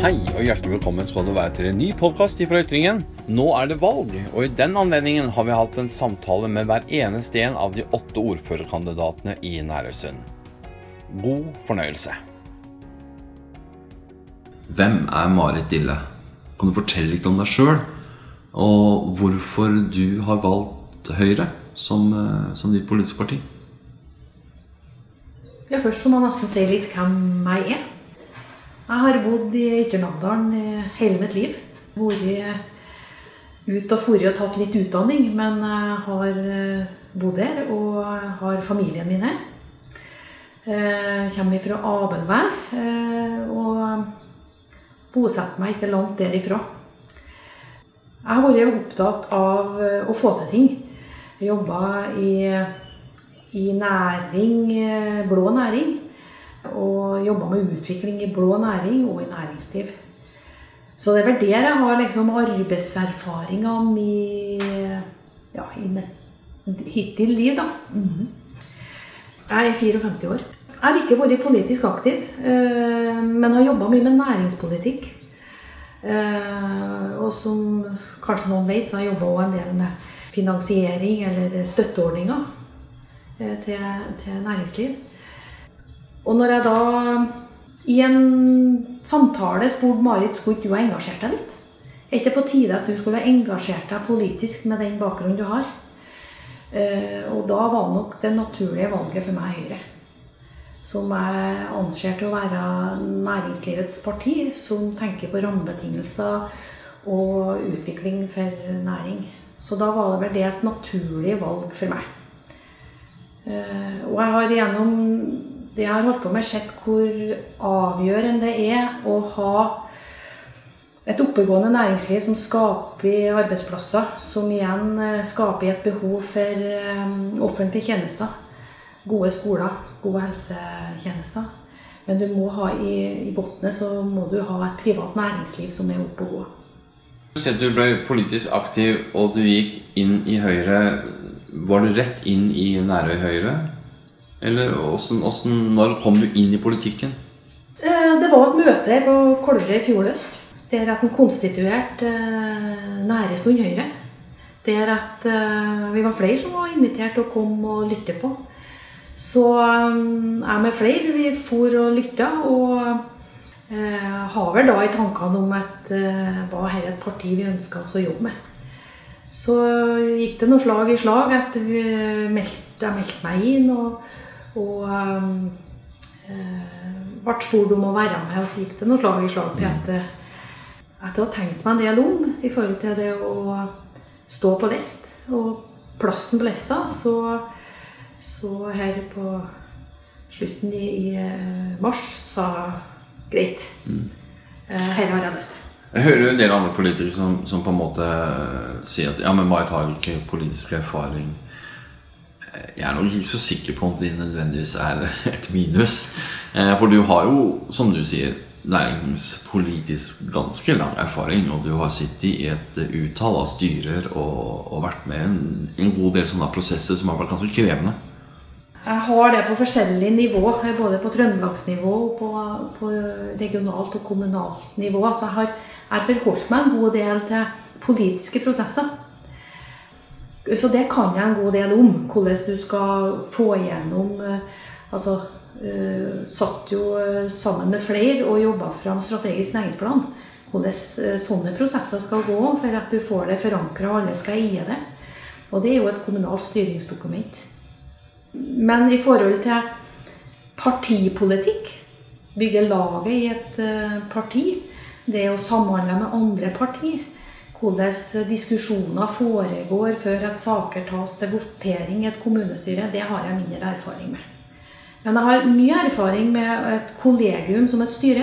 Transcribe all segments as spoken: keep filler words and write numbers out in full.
Hei og hjertelig velkommen skal du være til en ny podcast fra Ytringen. Nå er det valg, og i den anledningen har vi hatt en samtale med hver eneste en av de åtte ordførerkandidatene i Nærøysund. God fornøyelse. Hvem er Marit Dille? Kan du fortelle litt om deg selv, og hvorfor du har valgt Høyre som, som ditt politiske parti? Ja, først må man nesten si litt hvem jeg er. Jeg har bodd i Ytternavndalen hele mitt liv. Jeg har vært ut og for og tatt litt utdanning, men jeg har bodd her og har familien min her. Jeg kommer fra Abelvær og bosetter meg ikke langt derifra. Jeg har vært opptatt av å få til ting. Jeg jobbet i, i næring, blå næring. Og jobbet med utvikling i blå næring og i næringsliv. Så det er vel der jeg har liksom arbeidserfaringer med, ja, hittil liv da. Mm-hmm. Jeg er fireogfemti år. Jeg har ikke vært politisk aktiv, men har jobbet mye med næringspolitikk. Og som kanskje noen vet, så har jeg jobbet også en del med finansiering eller støtteordninger til, til næringsliv. Og når jeg da i en samtale spurte Marit, skulle du ha engasjert deg litt? Er det på tide at du skulle ha engasjert deg politisk med den bakgrunnen du har? Og da var nok det naturlige valget for meg Høyre. Som jeg anser til å være næringslivets parti, som tenker på rammebetingelser og utvikling for næring. Så da var det vel det et naturlig valg for meg. Og jeg har gjennom det jeg har holdt på med sett hvor avgjørende det er å ha et oppegående næringsliv som skaper arbeidsplasser, som igjen skaper et behov for offentlige tjenester, gode skoler, gode helsetjenester. Men du må ha i, i bunnen så må du ha et privat næringsliv som er oppegående. Du sier at du ble politisk aktiv og du gikk inn i Høyre. Var du rett inn i Nærøy Høyre? Eller hvordan, hvordan, når kom du inn i politikken? Det var et møte her på Kolre i Fjordøst, der at den konstituerte Nærøysund Høyre. Der at vi var flere som var invitert til å komme og lytte på. Så jeg med flere, vi for og lyttet, og har vel da i tankene om at var her et parti vi ønsket oss å jobbe med. Så gikk det noen slag i slag at jeg meldte meg inn og, og øh, ble spurt om å være med. Og så gikk det noen slag i slag til at, at jeg hadde tenkt meg en del om i forhold til det å stå på lest. Og plassen på lesta, så, så her på slutten i, i mars sa greit. Mm. Her har jeg lyst til. Jeg hører jo en del andre politikere som, som på en måte sier at ja, men Marit har ikke politisk erfaring. Jeg er nok ikke så sikker på om det nødvendigvis er et minus. For du har jo, som du sier, næringspolitisk ganske lang erfaring, og du har sittet i et utall av styrer og, og vært med i en, en god del sånne prosesser som har vært ganske krevende. Jeg har det på forskjellige nivå, både på trøndelagsnivå og på, på regionalt og kommunalt nivå. Så jeg har Jeg forholdt meg en god del til politiske prosesser. Så det kan jeg en god del om, hvordan du skal få igjennom. Altså, satt jo sammen med flere og jobbet fram strategisk næringsplan. Hvordan sånne prosesser skal gå for at du får det forankret og alle skal eie det. Og det er jo et kommunalt styringsdokument. Men i forhold til partipolitikk, bygge laget i et parti, det å samhandle med andre partier, hvordan diskusjoner foregår før at saker tas til votering i et kommunestyre, det har jeg mindre erfaring med. Men jeg har mye erfaring med et kollegium som et styre,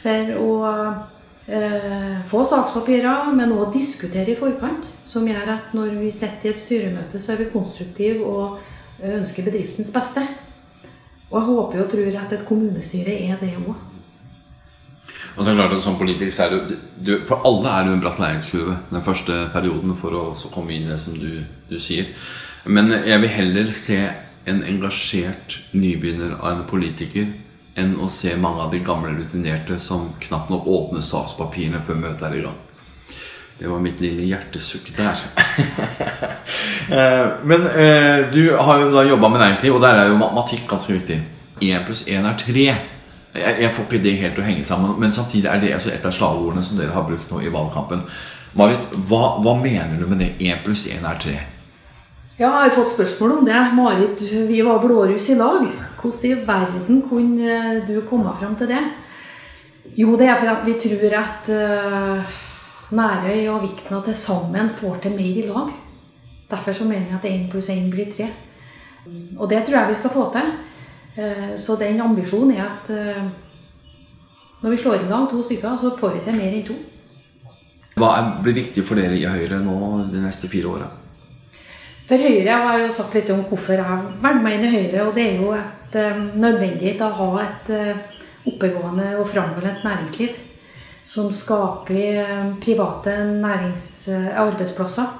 for å eh, få sakspapirer, men også diskutere i forkant, som gjør at når vi sitter i et styremøte, så er vi konstruktive og ønsker bedriftens beste. Og jeg håper og tror at et kommunestyre er det også. Og så er det klart at som politisk er du, du for alle er du en bratt læringskurve den første perioden for å komme inn i det som du, du sier. Men jeg vil heller se en engasjert nybegynner av en politiker enn å se mange av de gamle rutinerte som knapt nok åpner sakspapirene før møtet er i gang. Det var mitt lille hjertesukk der. Men eh, du har jo da jobbet med næringsliv, og der er jo matematikk ganske viktig. en pluss en er tre. Jeg, jeg får ikke det helt til å henge sammen, men samtidig er det altså et av slagordene som dere har brukt nå i valgkampen. Marit, hva, hva mener du med det? en pluss en er tre. Ja, jeg har fått spørsmål om det. Marit, vi var blårus i lag. Hvordan i verden kunne du komme frem til det? Jo, det er for at vi tror at uh, Nærøy og Vikna til sammen får til mer i lag. Derfor så mener jeg at en pluss en blir tre. Og det tror jeg vi skal få til. Uh, så den ambisjonen er at uh, når vi slår i gang to stykker, så får vi til mer enn to. Hva blir viktig for dere i Høyre nå de neste fire årene? For Høyre har jeg sagt litt om hvorfor jeg har vært med inn i Høyre, og det er jo et um, nødvendighet å ha et uh, oppegående og fremoverlent næringsliv som skaper um, private næringsarbeidsplasser, uh,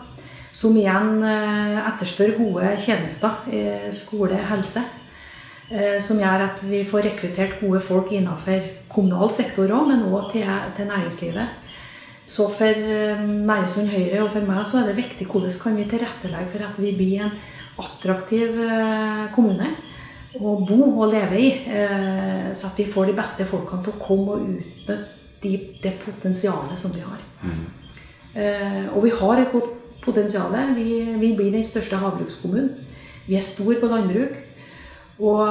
som igjen uh, etterspør gode tjenester, uh, skole, helse, uh, som gjør at vi får rekruttert gode folk innenfor kommunal sektor også, men også til, til næringslivet. Så for Nærøysund Høyre og for meg så er det viktig hvordan kan vi tilrettelegge for at vi blir en attraktiv kommune å bo og leve i, så at vi får de beste folkene til å komme og utnytte de, det potensialet som vi har. Mm. Og vi har et godt potensial. Vi, vi blir den største havbrukskommunen. Vi er stor på landbruk. Og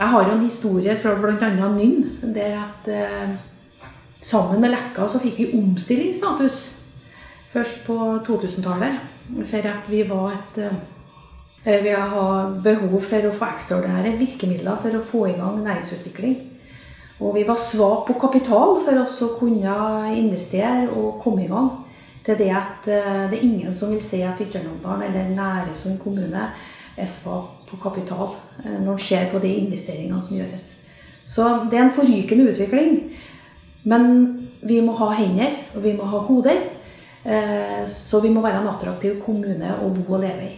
jeg har jo en historie fra blant annet Nynn, der at sammen med Lekka så fikk vi omstillingsstatus først på to tusen-tallet, for at vi var et vi har behov for å få ekstraordinære virkemidler for å få i gang næringsutvikling. Og vi var svak på kapital for oss å kunne investere og komme i gang til det at det er ingen som vil se at Ytternavndalen eller Nærøysund kommune er svak på kapital når man ser på de investeringene som gjøres. Så det er en forrykende utvikling. Men vi må ha hender, og vi må ha hoder, så vi må være en attraktiv kommune å bo og leve i.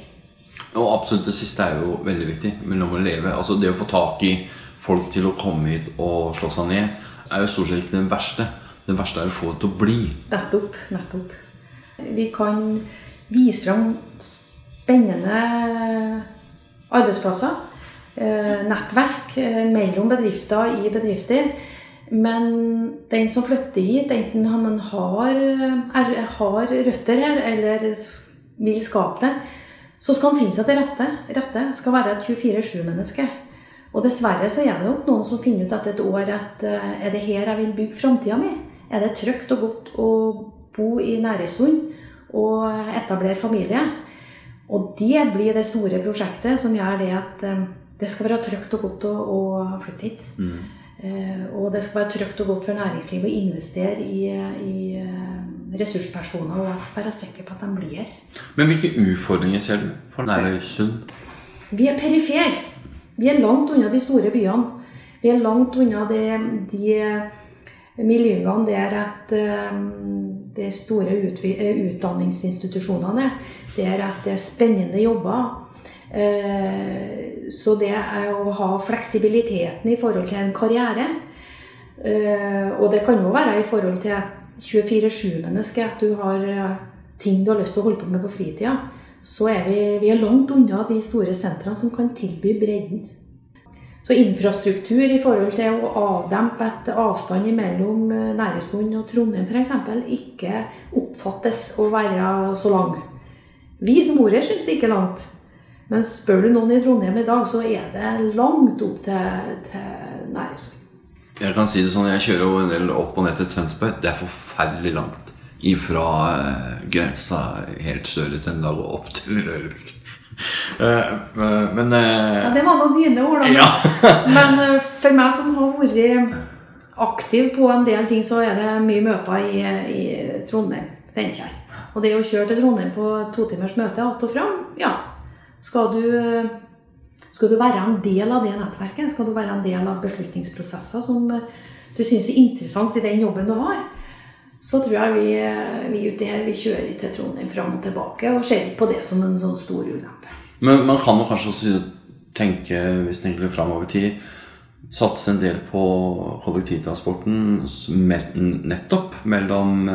Og absolutt det siste er jo veldig viktig, mellom å leve. Altså det å få tak i folk til å komme hit og slå seg ned, er jo stort sett ikke den verste. Den verste er å få det til å bli. Nettopp, nettopp. Vi kan vise frem spennende arbeidsplasser, nettverk mellom bedrifter i bedrifter, men den som flytter hit, enten han har, er, har røtter her eller vil skape det, så skal han finne seg til rette. Rette skal være et tjuefire sju-menneske. Og dessverre så er det jo noen som finner ut etter et år at er det her jeg vil bygge fremtiden min? Er det trygt og godt å bo i Nærøysund og etablere familie? Og det blir det store prosjektet som gjør det at det skal være trygt og godt å, å flytte hit. Mm. Og det skal være trygt og godt for næringslivet å investere i, i ressurspersoner, og at være sikker på at de blir her. Men hvilke utfordringer ser du for Nærøysund? Vi er perifer. Vi er langt unna de store byene. Vi er langt unna de, de miljøene der at de store utdanningsinstitusjonene, der at det er spennende jobber. Så det er å ha fleksibiliteten i forhold til en karriere, og det kan jo være i forhold til tjuefire sju-mennesker, at du har ting du har lyst til å holde på med på fritida, så er vi, vi er langt unna de store sentrene som kan tilby bredden. Så infrastruktur i forhold til å avdempe at avstand mellom Nærøysund og Trondheim for eksempel ikke oppfattes å være så lang. Vi som bor her synes det ikke er langt. Men spør du noen i Trondheim i dag, så er det langt opp til, til Nærøysund. Jeg kan si det sånn, jeg kjører jo en del opp og ned til Tønsberg. Det er forferdelig langt fra grensa helt sør til en dag og opp til Rørvik. Men ja, det var noen dine ord da. Ja. Men for meg som har vært aktiv på en del ting, så er det mye møter i, i Trondheim, tenker jeg. Og det å kjøre til Trondheim på to timers møte, alt og fram, ja. Skal du, skal du være en del av det nettverket? Skal du være en del av beslutningsprosesser som du synes er interessant i den jobben du har? Så tror jeg vi, vi ute her, vi kjører til Trondheim frem og tilbake og ser på det som en sånn stor ulempe. Men man kan jo kanskje også tenke, hvis man tenker fremover tid, satse en del på kollektivtransporten nettopp mellom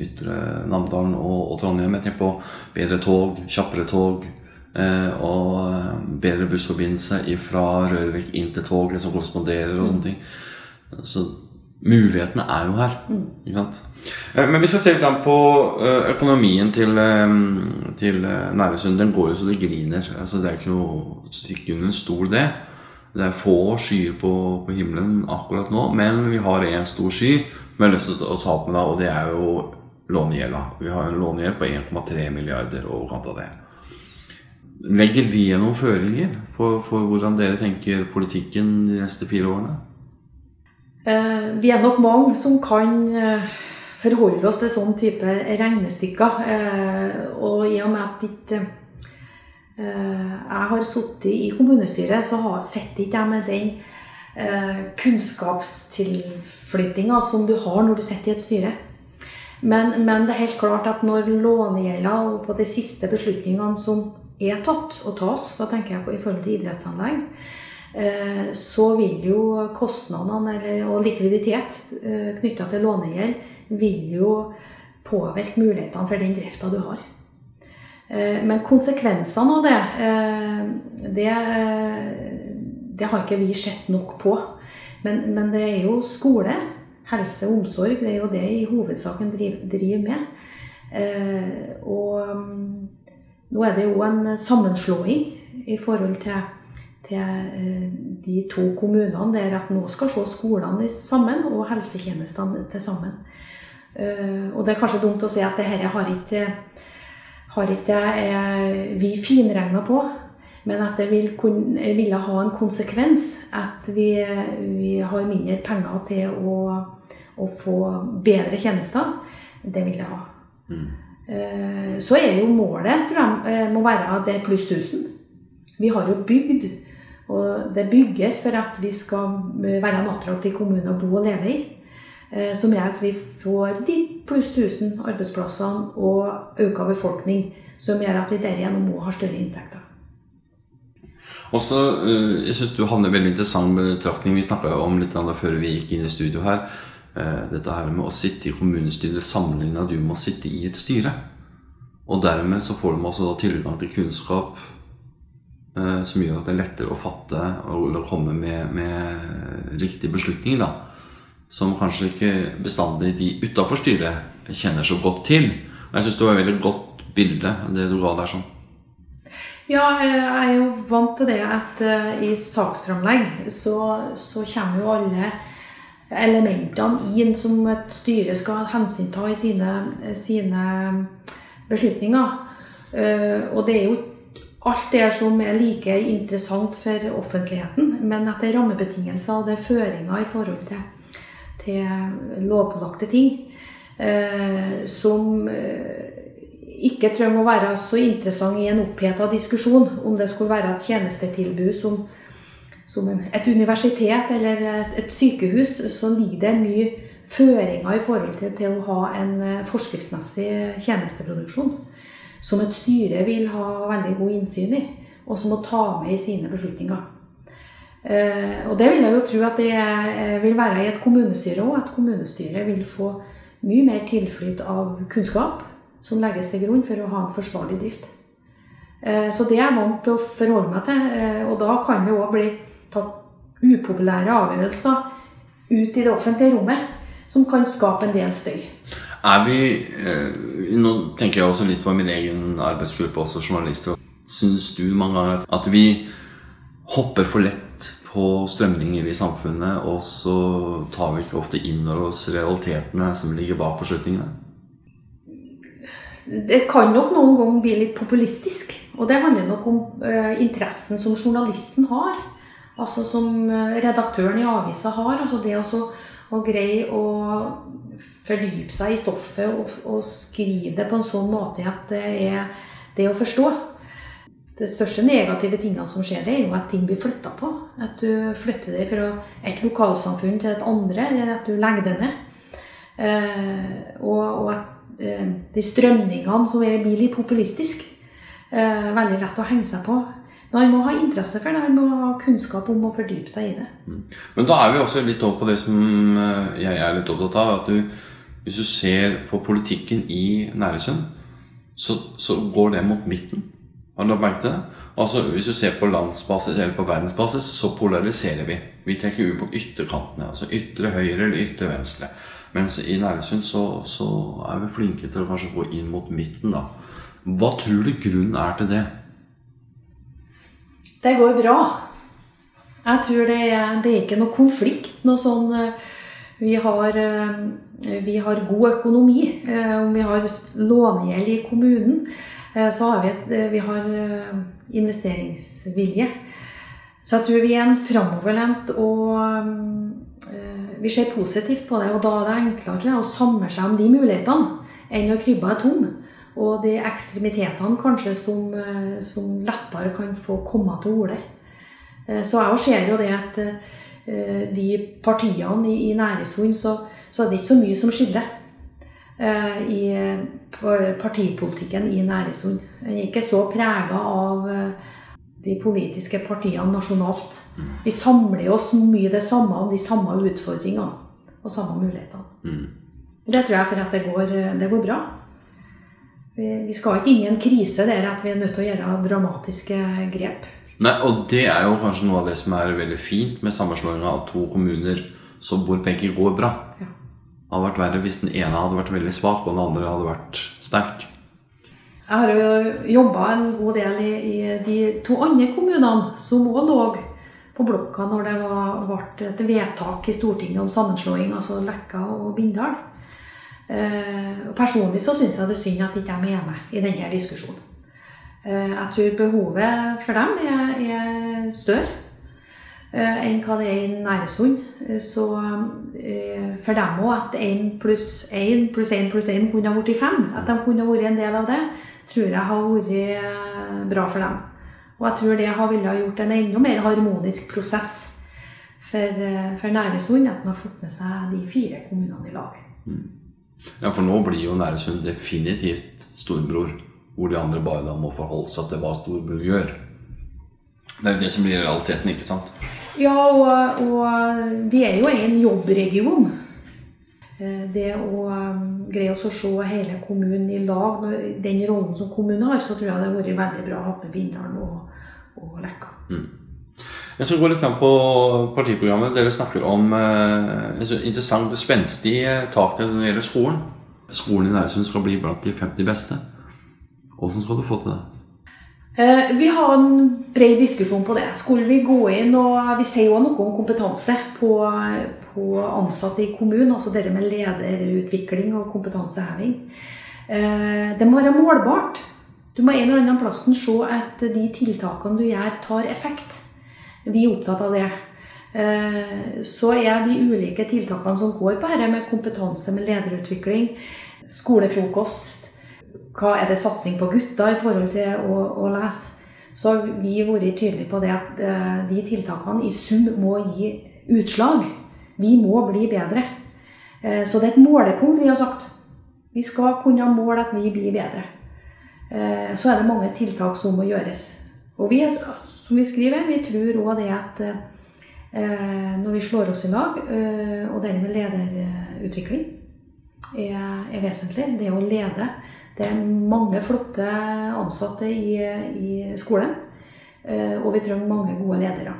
ytre Namdalen og Trondheim. Jeg tenker på bedre tog, kjappere tog og bedre bussforbindelse fra Rørvik inn til tog som korresponderer og sånne ting. Så mulighetene er jo her, ikke sant? Men vi skal se litt på økonomien til, til Nærøysund. Den går jo så det griner. Altså, det er ikke noe sikkert under stor det. Det er få skyer på, på himmelen akkurat nå, men vi har en stor sky som jeg har lyst til å ta på med deg, og det er jo lånegjelda. Vi har en lånegjeld på en komma tre milliarder overkant av det. Legger de noen føringer for, for hvordan dere tenker politikken de neste fire årene? Eh, vi er nok mange som kan forholde oss til sånn type regnestykker, eh, og i og med at ditt jeg har suttet i kommunestyret, så har, setter ikke jeg med den eh, kunnskapstilflyttinga som du har når du setter i et styre. Men, men det er helt klart at når lånegjelda og på de siste beslutningene som er tatt og tas, da tenker jeg på i forhold til idrettsanlegg, eh, så vil jo kostnadene eller, og likviditet eh, knyttet til lånegjeld vil jo påvirke mulighetene for den driften du har. Men konsekvensene av det, det, det har ikke vi sett nok på. Men, men det er jo skole, helse og omsorg, det er jo det i hovedsaken driver, driver med. Og nå er det jo en sammenslåing i forhold til, til de to kommunene, der at nå skal se skolene sammen og helsetjenestene til sammen. Og det er kanskje dumt å si at dette har ikke... har ikke eh, vi finregnet på, men at det vil kunne, ville ha en konsekvens at vi, vi har mindre penger til å, å få bedre tjenester. Det vil det ha. Mm. Eh, så er jo målet, tror jeg, må være det pluss tusen. Vi har jo bygd, og det bygges for at vi skal være en attraktiv kommune å bo og leve i. Som gjør at vi får de pluss tusen arbeidsplassene og økt befolkning, som gjør at vi derigjennom må ha større inntekter. Også, jeg synes du hadde en veldig interessant betraktning. Vi snakket om litt annet før vi gikk inn i studio her. Dette her med å sitte i kommunestyret sammenlignet at du må sitte i et styre. Og dermed så får du også tilgang til kunnskap som gjør at det er lettere å fatte og komme med, med riktige beslutninger da. Som kanskje ikke bestandig de utenfor styret kjenner så godt til. Men jeg synes det var et veldig godt bilde, det du ga der sånn. Ja, jeg er jo vant til det at i saksframlegg så, så kommer jo alle elementene inn som et styre skal hensynta i sine, sine beslutninger. Og det er jo alt det som er like interessant for offentligheten, men at det er rammebetingelser og det er føringer i forhold til til lovpålagte ting eh, som ikke trenger å være så interessant i en opphetet diskusjon om det skulle være et tjenestetilbud som, som en, et universitet eller et, et sykehus, så ligger det mye føringer i forhold til, til å ha en forskriftsmessig tjenesteproduksjon som et styre vil ha veldig god innsyn i og som må ta med i sine beslutninger. Uh, og det vil jeg jo tro at det uh, vil være i et kommunestyre også, at kommunestyret vil få mye mer tilflytt av kunnskap som legges til grunn for å ha en forsvarlig drift. Uh, så det er vant å forholde meg til, uh, og da kan det også bli tatt upopulære avgjørelser ut i det offentlige rommet, som kan skape en del støy. Er vi, uh, nå tenker jeg også litt på min egen arbeidsgruppe også, journalister. Synes du mange ganger at, at vi hopper for lett på strømninger i samfunnet, og så tar vi ikke ofte inn over oss realitetene som ligger bak beslutningene? Det kan nok noen ganger bli litt populistisk, og det handler nok om uh, interessen som journalisten har, altså som redaktøren i avisa har, altså det også, å greie å fordype seg i stoffet og, og skrive det på en sånn måte at det er det å forstå. Det største negative tingene som skjer, det er jo at ting blir flyttet på. At du flytter deg fra et lokalsamfunn til et andre, eller at du legger det ned. Eh, og, og at eh, de strømningene som er, blir litt populistiske, eh, veldig lett å henge seg på. Men han må ha interesse for det, han må ha kunnskap om å fordype seg i det. Mm. Men da er vi også litt opp på det som jeg er litt opptatt av, at du, hvis du ser på politikken i Nærøysund, så, så går det mot midten. Har du merket det? Altså, hvis du ser på landsbasis eller på verdensbasis, så polariserer vi. Vi trekker ut på ytterkantene, altså ytre høyre eller ytre venstre. Mens i Nærøysund så, så er vi flinke til å kanskje gå inn mot midten da. Hva tror du grunnen er til det? Det går bra. Jeg tror det er, det er ikke noe konflikt, noe sånn, vi har, vi har god økonomi, om vi har lånegjeld i kommunen, så har vi, et, vi har investeringsvilje. Så jeg tror vi er en fremoverlent, og vi ser positivt på det, og da er det enklere å samle seg om de mulighetene, enn å krybbe er tom. Og de ekstremitetene kanskje som, som lettere kan få komme til ordet. Så jeg ser jo det at de partiene i, i Nærøysund, så, så er det ikke så mye som skiller i partipolitikken i Nærøysund. Den er ikke så preget av de politiske partiene nasjonalt. Vi samler oss mye det samme om de samme utfordringene og samme mulighetene. Mm. Det tror jeg for at det går, det går bra. Vi skal ikke inn i en krise der at vi er nødt til å gjøre dramatiske grep. Nei, og det er jo kanskje noe av det som er veldig fint med sammenslåingen av to kommuner som hvor begge går bra. Ja. Det hadde vært verre hvis den ene hadde vært veldig svak og den andre hadde vært sterk. Jeg har jo jobbet en god del i, i de to andre kommunene som også lå på blokka når det var, var et vedtak i Stortinget om sammenslåing, altså Lekka og Bindal. Uh, personlig så synes jeg det er synd at ikke de er med i denne diskusjonen. Uh, jeg tror behovet for dem er, er større uh, enn hva det er i Nærøysund. Uh, så uh, for dem også at en pluss en pluss en pluss en kunne ha vært i fem, at de kunne ha vært en del av det, tror jeg har vært bra for dem. Og jeg tror det har ville ha gjort en enda mer harmonisk prosess for, uh, for Nærøysund, at den har fått med seg de fire kommunene i lag. Mm. Ja, for nå blir jo Nærøysund definitivt storbror, hvor de andre bare da må forholde seg til hva storbror gjør. Det er jo det som blir realiteten, ikke sant? Ja, og, og vi er jo en jobbregion. Det å greie oss å se hele kommunen i lag, den rollen som kommunen har, så tror jeg det har vært veldig bra å ha med Bindal og, og Lekka. Mm. Jeg skal gå litt frem på partiprogrammet. Dere snakker om eh, interessant og spenstig tak til når det gjelder skolen. Skolen i Nærøysund skal bli blant de femti beste. Hvordan skal du få til det? Eh, vi har en bred diskusjon på det. Skulle vi gå inn, og vi ser jo noe om kompetanse på, på ansatte i kommunen, altså dere med lederutvikling og kompetanseheving. Eh, det må være målbart. Du må en eller annen plassen se at de tiltakene du gjør tar effekt. Vi er opptatt av det. Så er de ulike tiltakene som går på her med kompetanse, med lederutvikling, skolefrokost, hva er det satsing på gutter i forhold til å, å lese. Så vi har vært tydelige på det at de tiltakene i sum må gi utslag. Vi må bli bedre. Så det er et målepunkt vi har sagt. Vi skal kunne ha mål at vi blir bedre. Så er det mange tiltak som må gjøres. Og vi som vi skriver, vi tror også det at eh, når vi slår oss i lag, eh, og dermed lederutvikling er, er vesentlig, det å lede. Det er mange flotte ansatte i, i skolen, eh, og vi trenger mange gode ledere.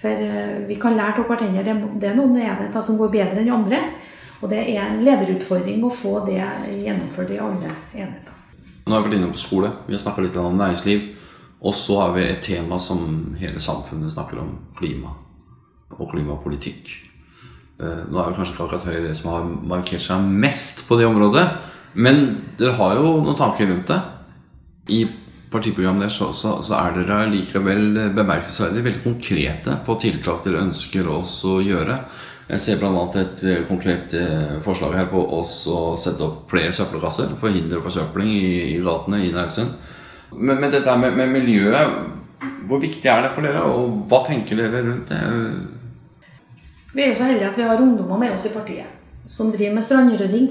For eh, vi kan lære til hverandre, det, det er noen ledere som går bedre enn andre, og det er en lederutfordring å få det gjennomført i alle enheter. Nå har vi vært inne på skole, vi har snakket litt om næringsliv, og så har vi et tema som hele samfunnet snakker om, klima og klimapolitikk. Nå er jo kanskje klart at Høyre det som har markert seg mest på det området, men dere har jo noen tanker rundt det. I partiprogrammet der så, så, så er dere likevel bemerkelsesverdig veldig konkrete på tiltak dere ønsker også å gjøre. Jeg ser blant annet et konkret forslag her på oss å sette opp flere søppelkasser for hinder for søppling i, i gatene i Nærøysund. Men, men dette med, med miljøet, hvor viktig er det for dere, og hva tenker dere rundt det? Vi er jo så heldige at vi har ungdommer med oss i partiet, som driver med strandrydding,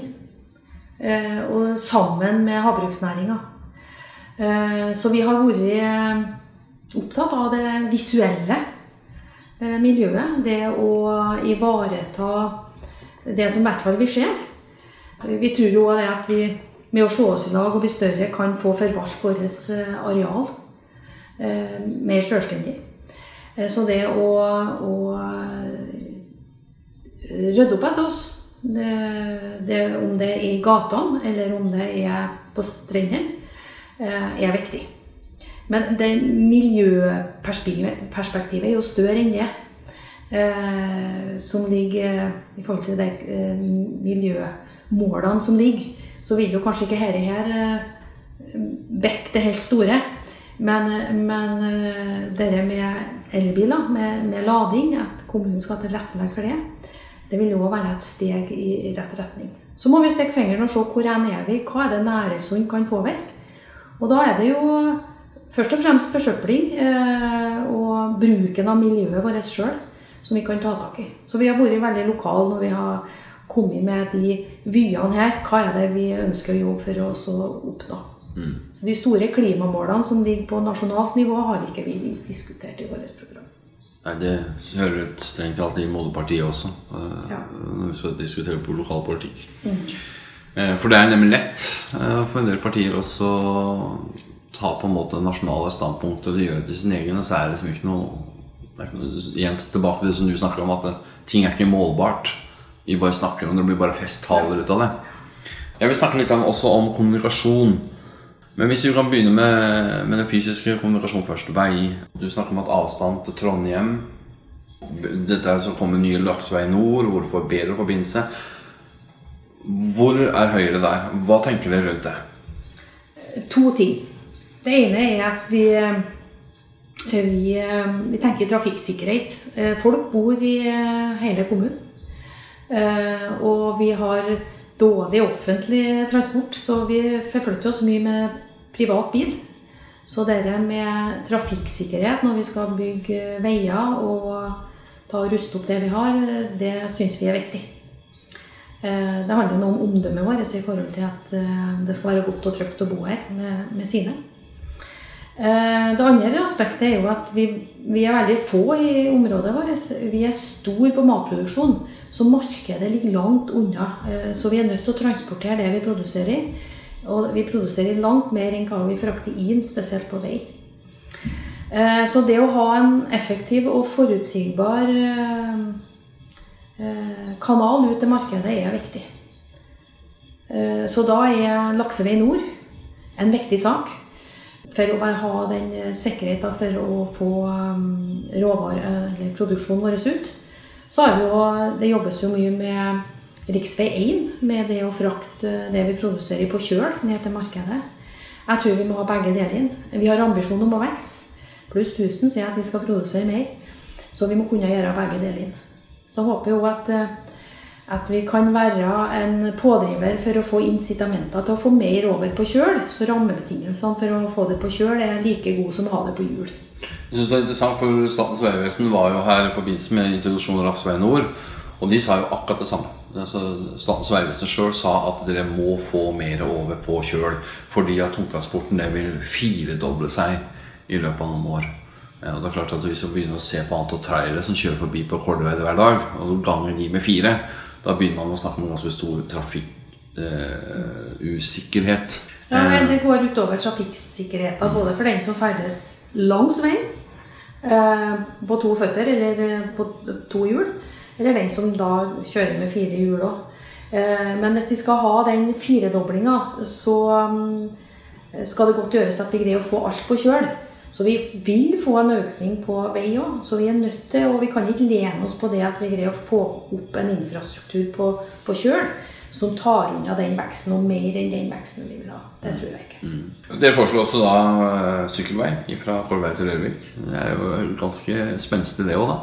og sammen med havbruksnæringen. Så vi har vært opptatt av det visuelle miljøet, det å ivareta det som i hvert fall vi ser. Vi tror jo at vi med å slå oss i lag og bli større kan få forvalt våres areal mer selvstendig. Så det å, å rydde opp etter oss, det, det, om det er i gatene eller om det er på strendene, er viktig. Men det miljøperspektivet er jo større enn det som ligger i forhold til de miljømålene som ligger. Så vil jo kanskje ikke her, her vekke det helt store. Men, men dere med elbiler, med, med lading, at kommunen skal til rettelegg for det, det vil jo være et steg i rett retning. Så må vi stekke fingeren og se hvor er vi, hva er det Nærøysund kan påvirke. Og da er det jo først og fremst forsøpling eh, og bruken av miljøet vårt selv som vi kan ta tak i. Så vi har vært veldig lokale når vi har kommet med de vyene her. Hva er det vi ønsker å jobbe for oss å oppnå? Mm. Så de store klimamålene som ligger på nasjonalt nivå har ikke vi diskutert i vårt program. Nei, det hører strengt talt i Moldepartiet også, ja. Når vi skal diskutere på lokalpolitikk. Mm. For det er nemlig lett for en del partier også ta på en måte nasjonale standpunkt og de gjør det til sin egen, og så er det liksom ikke noe, det er ikke noe igjen tilbake til det som du snakker om, at det, ting er ikke målbart. Vi bare snakker om det, det blir bare festtaler ut av det. Jeg vil snakke litt om, også om kommunikasjon. Men hvis vi kan begynne med, med den fysiske kommunikasjonen først, vei. Du snakker om at avstand til Trondheim, dette er som kommer nye Laksvei nord, hvor du får bedre forbindelse. Hvor er Høyre der? Hva tenker dere rundt det? To ting. Det ene er at vi, vi, vi tenker trafikksikkerhet. Folk bor i hele kommunen, og vi har dårlig offentlig transport, så vi forflytter oss mye med privat bil. Så det med trafikksikkerhet når vi skal bygge veier og ta og ruste opp det vi har, det synes vi er viktig. Det handler noe om omdømmet vårt i forhold til at det skal være godt og trygt å bo her med, med sine. Det andre aspektet er jo at vi, vi er veldig få i området vårt. Vi er stor på matproduksjon, så markedet ligger langt unna. Så vi er nødt til å transportere det vi produserer. Og vi produserer langt mer enn hva vi frakter inn, spesielt på vei. Så det å ha en effektiv og forutsigbar kanal ut til markedet er viktig. Så da er Laksevei nord en viktig sak for å bare ha den sikkerheten for å få råvarer eller produksjonen vår ut. Så har vi jo, det jobbes jo mye med Riksvei én, med det å frakte det vi produserer på kjøl ned til markedet. Jeg tror vi må ha begge deler inn. Vi har ambisjon om å vokse, pluss tusen sier at vi skal produsere mer, så vi må kunne gjøre begge deler inn. Så håper jeg jo at, at vi kan være en pådriver for å få incitamenter til å få mer over på kjøl, så rammebetingelsene for å få det på kjøl er like gode som å ha det på hjul. Jeg synes det er interessant, for Statens Værevesen var jo her i forbindelse med introduksjonen av Laksvei nord, og de sa jo akkurat det samme. Altså, Statens Værevesen selv sa at dere må få mer over på kjøl, fordi at tungtransporten vil firedoble seg i løpet av noen år. Ja, og det er klart at hvis vi begynner å se på antall trailere som kjører forbi på Kolre hver dag, og så ganger de med fire, da begynner man å snakke om en ganske stor trafikkusikkerhet. Eh, ja, men det går utover trafikksikkerheten, mm. både for den som ferdes langs veien, eh, på to føtter eller på to hjul, eller den som da kjører med fire hjul også. Eh, men hvis de skal ha den firedoblingen, så um, skal det godt gjøres at vi greier å få alt på kjøl. Så vi vil få en økning på vei også, så vi er nødt til, og vi kan ikke lene oss på det at vi greier å få opp en infrastruktur på, på kjøl som tar unna den veksten, og mer enn den veksten vi vil ha. Det tror jeg ikke. Mm. Dere foreslår også da uh, sykkelvei fra Kolvei til Rørvik. Det er jo ganske spenstig det også da.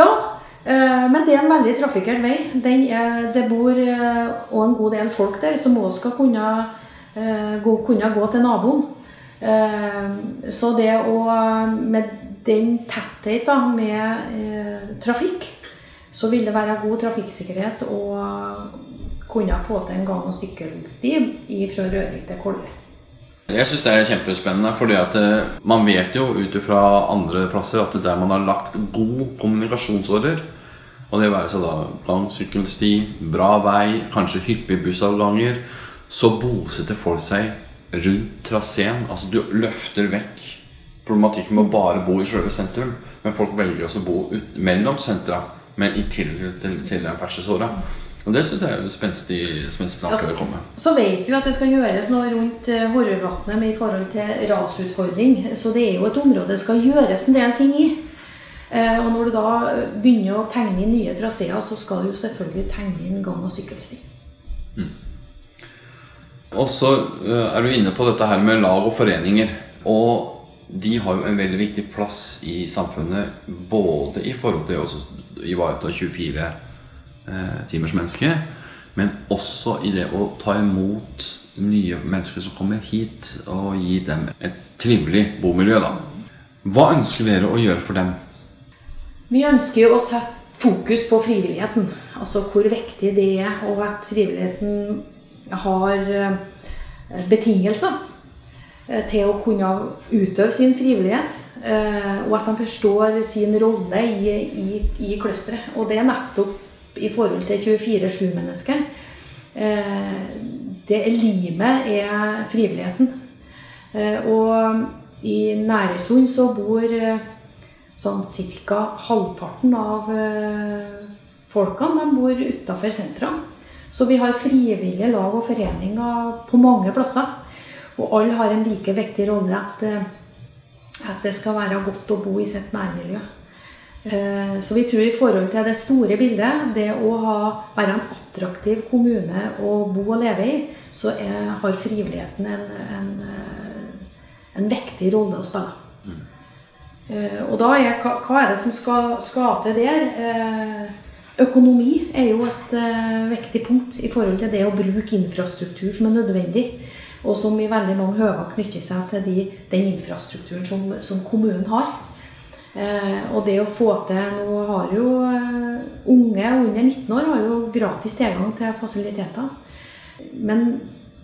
Ja, uh, men det er en veldig trafikkert vei. Den, uh, det bor uh, også en god del folk der som også skal kunne, uh, gå, kunne gå til naboen. Så det å, med den tetthet da, med eh, trafikk, så vil det være god trafikksikkerhet og kunne få til en gang- og sykkelsti fra Rørvik til Kolre. Jeg synes det er kjempespennende, fordi at man vet jo utifra andre plasser at det der man har lagt god kommunikasjonsårer, og det være så da lang sykkelsti, bra vei, kanskje hyppige bussavganger, så bosetter folk seg rundt traseen. Altså du løfter vekk problematikken med å bare bo i selve sentrum, men folk velger også å bo ut, mellom sentra, men i tilhøyde til, til den ferdselsåra. Og det synes jeg er jo spenstig, spenstig tanker altså, det kommer. Så vet vi jo at det skal gjøres noe rundt Horrorvatnet i forhold til rasutfordring, så det er jo et område det skal gjøres en del ting i. Og når du da begynner å tegne inn nye traseer, så skal du jo selvfølgelig tegne inn gang- og sykkelsti. Mm. Og så er du inne på dette her med lag og foreninger, og de har jo en veldig viktig plass i samfunnet, både i forhold til å ivareta tjuefire timers menneske, men også i det å ta imot nye mennesker som kommer hit og gi dem et trivelig bomiljø da. Hva ønsker dere å gjøre for dem? Vi ønsker jo å sette fokus på frivilligheten, altså hvor viktig det er, og at frivilligheten har betingelser til å kunne utøve sin frivillighet, og at de forstår sin rolle i, i, i kløstret, og det er nettopp i forhold til tjuefire sju mennesker. Det limet er frivilligheten. Og i Nærøysund så bor sånn cirka halvparten av folkene, de bor utenfor sentrene. Så vi har frivillige lag og foreninger på mange plasser. Og alle har en like viktig rolle at, at det skal være godt å bo i sitt nærmiljø. Så vi tror i forhold til det store bildet, det å ha, være en attraktiv kommune å bo og leve i, så er, har frivilligheten en, en, en viktig rolle å spille. Mm. Og da er, hva, hva er det som skal, skal til der? Økonomi er jo et viktig punkt i forhold til det å bruke infrastruktur som er nødvendig, og som i veldig mange høver knytter seg til de, den infrastrukturen som, som kommunen har. Eh, og det å få til, nå har jo eh, unge under nitten år har jo gratis tilgang til fasiliteter, men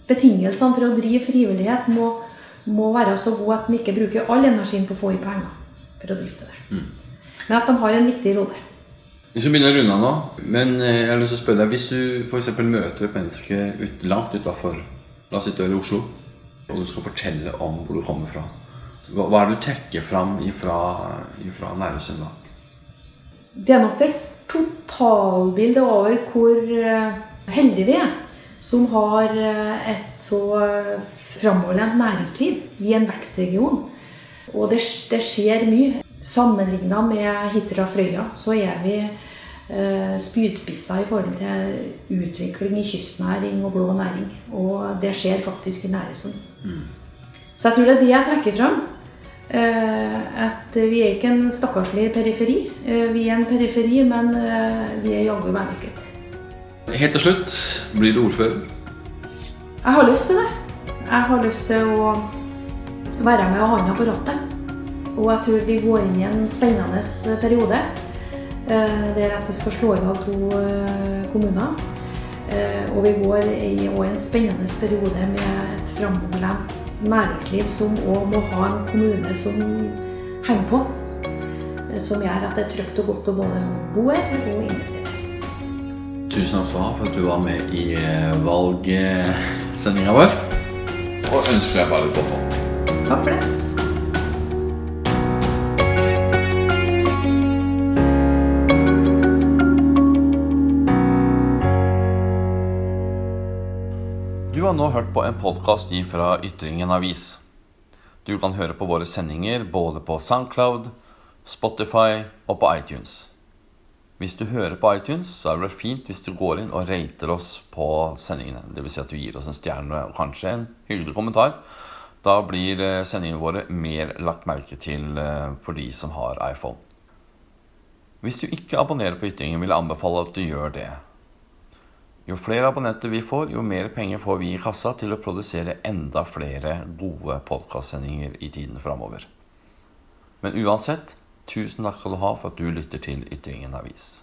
betingelsene for å drive frivillighet må, må være så god at man ikke bruker all energien på å få i penger for å drifte det, mm. men at de har en viktig rolle. Hvis vi begynner å runde nå, men jeg har lyst til å spørre deg, hvis du for eksempel møter et menneske ut, langt utenfor, la oss sitte i Oslo, og du skal fortelle om hvor du kommer fra, hva er det du trekker frem fra Nærøysund da? Det er nok det totalbildet over hvor heldige vi er, som har et så fremoverlent næringsliv. Vi er en vekstregion, og det, det skjer mye. Sammenlignet med Hitra og Frøya, så er vi eh, spydspisset i forhold til utvikling i kystnæring og blå næring, og det skjer faktisk i Nærøysund. Mm. Så jeg tror det er det jeg trekker frem. At vi er ikke en stakkarslig periferi. Vi er en periferi, men vi er jaggu vellykket. Helt til slutt, blir du ordfører? Jeg har lyst til det. Jeg har lyst til å være med og ha hånda på rattet. Og jeg tror vi går inn i en spennende periode, der vi skal slå av to kommuner. Og vi går i en spennende periode med et fremoverlent næringsliv som også må ha en kommune som henger på, som gjør at det er trygt og godt å både bo her og investere. Tusen takk for at du var med i valgsendingen vår, og ønsker deg bare godt hånd. Takk for det. Du har nå hørt på en podcast fra Ytringen Avis. Du kan høre på våre sendinger både på SoundCloud, Spotify og på iTunes. Hvis du hører på iTunes, så er det fint hvis du går inn og rater oss på sendingene. Det vil si at du gir oss en stjerne og kanskje en hyggelig kommentar. Da blir sendingene våre mer lagt merke til for de som har iPhone. Hvis du ikke abonnerer på Ytringen, vil jeg anbefale at du gjør det. Jo flere abonnenter vi får, jo mer penger får vi i kassa til å produsere enda flere gode podcastsendinger i tiden fremover. Men uansett, tusen takk skal du ha for at du lytter til Ytringen Avis.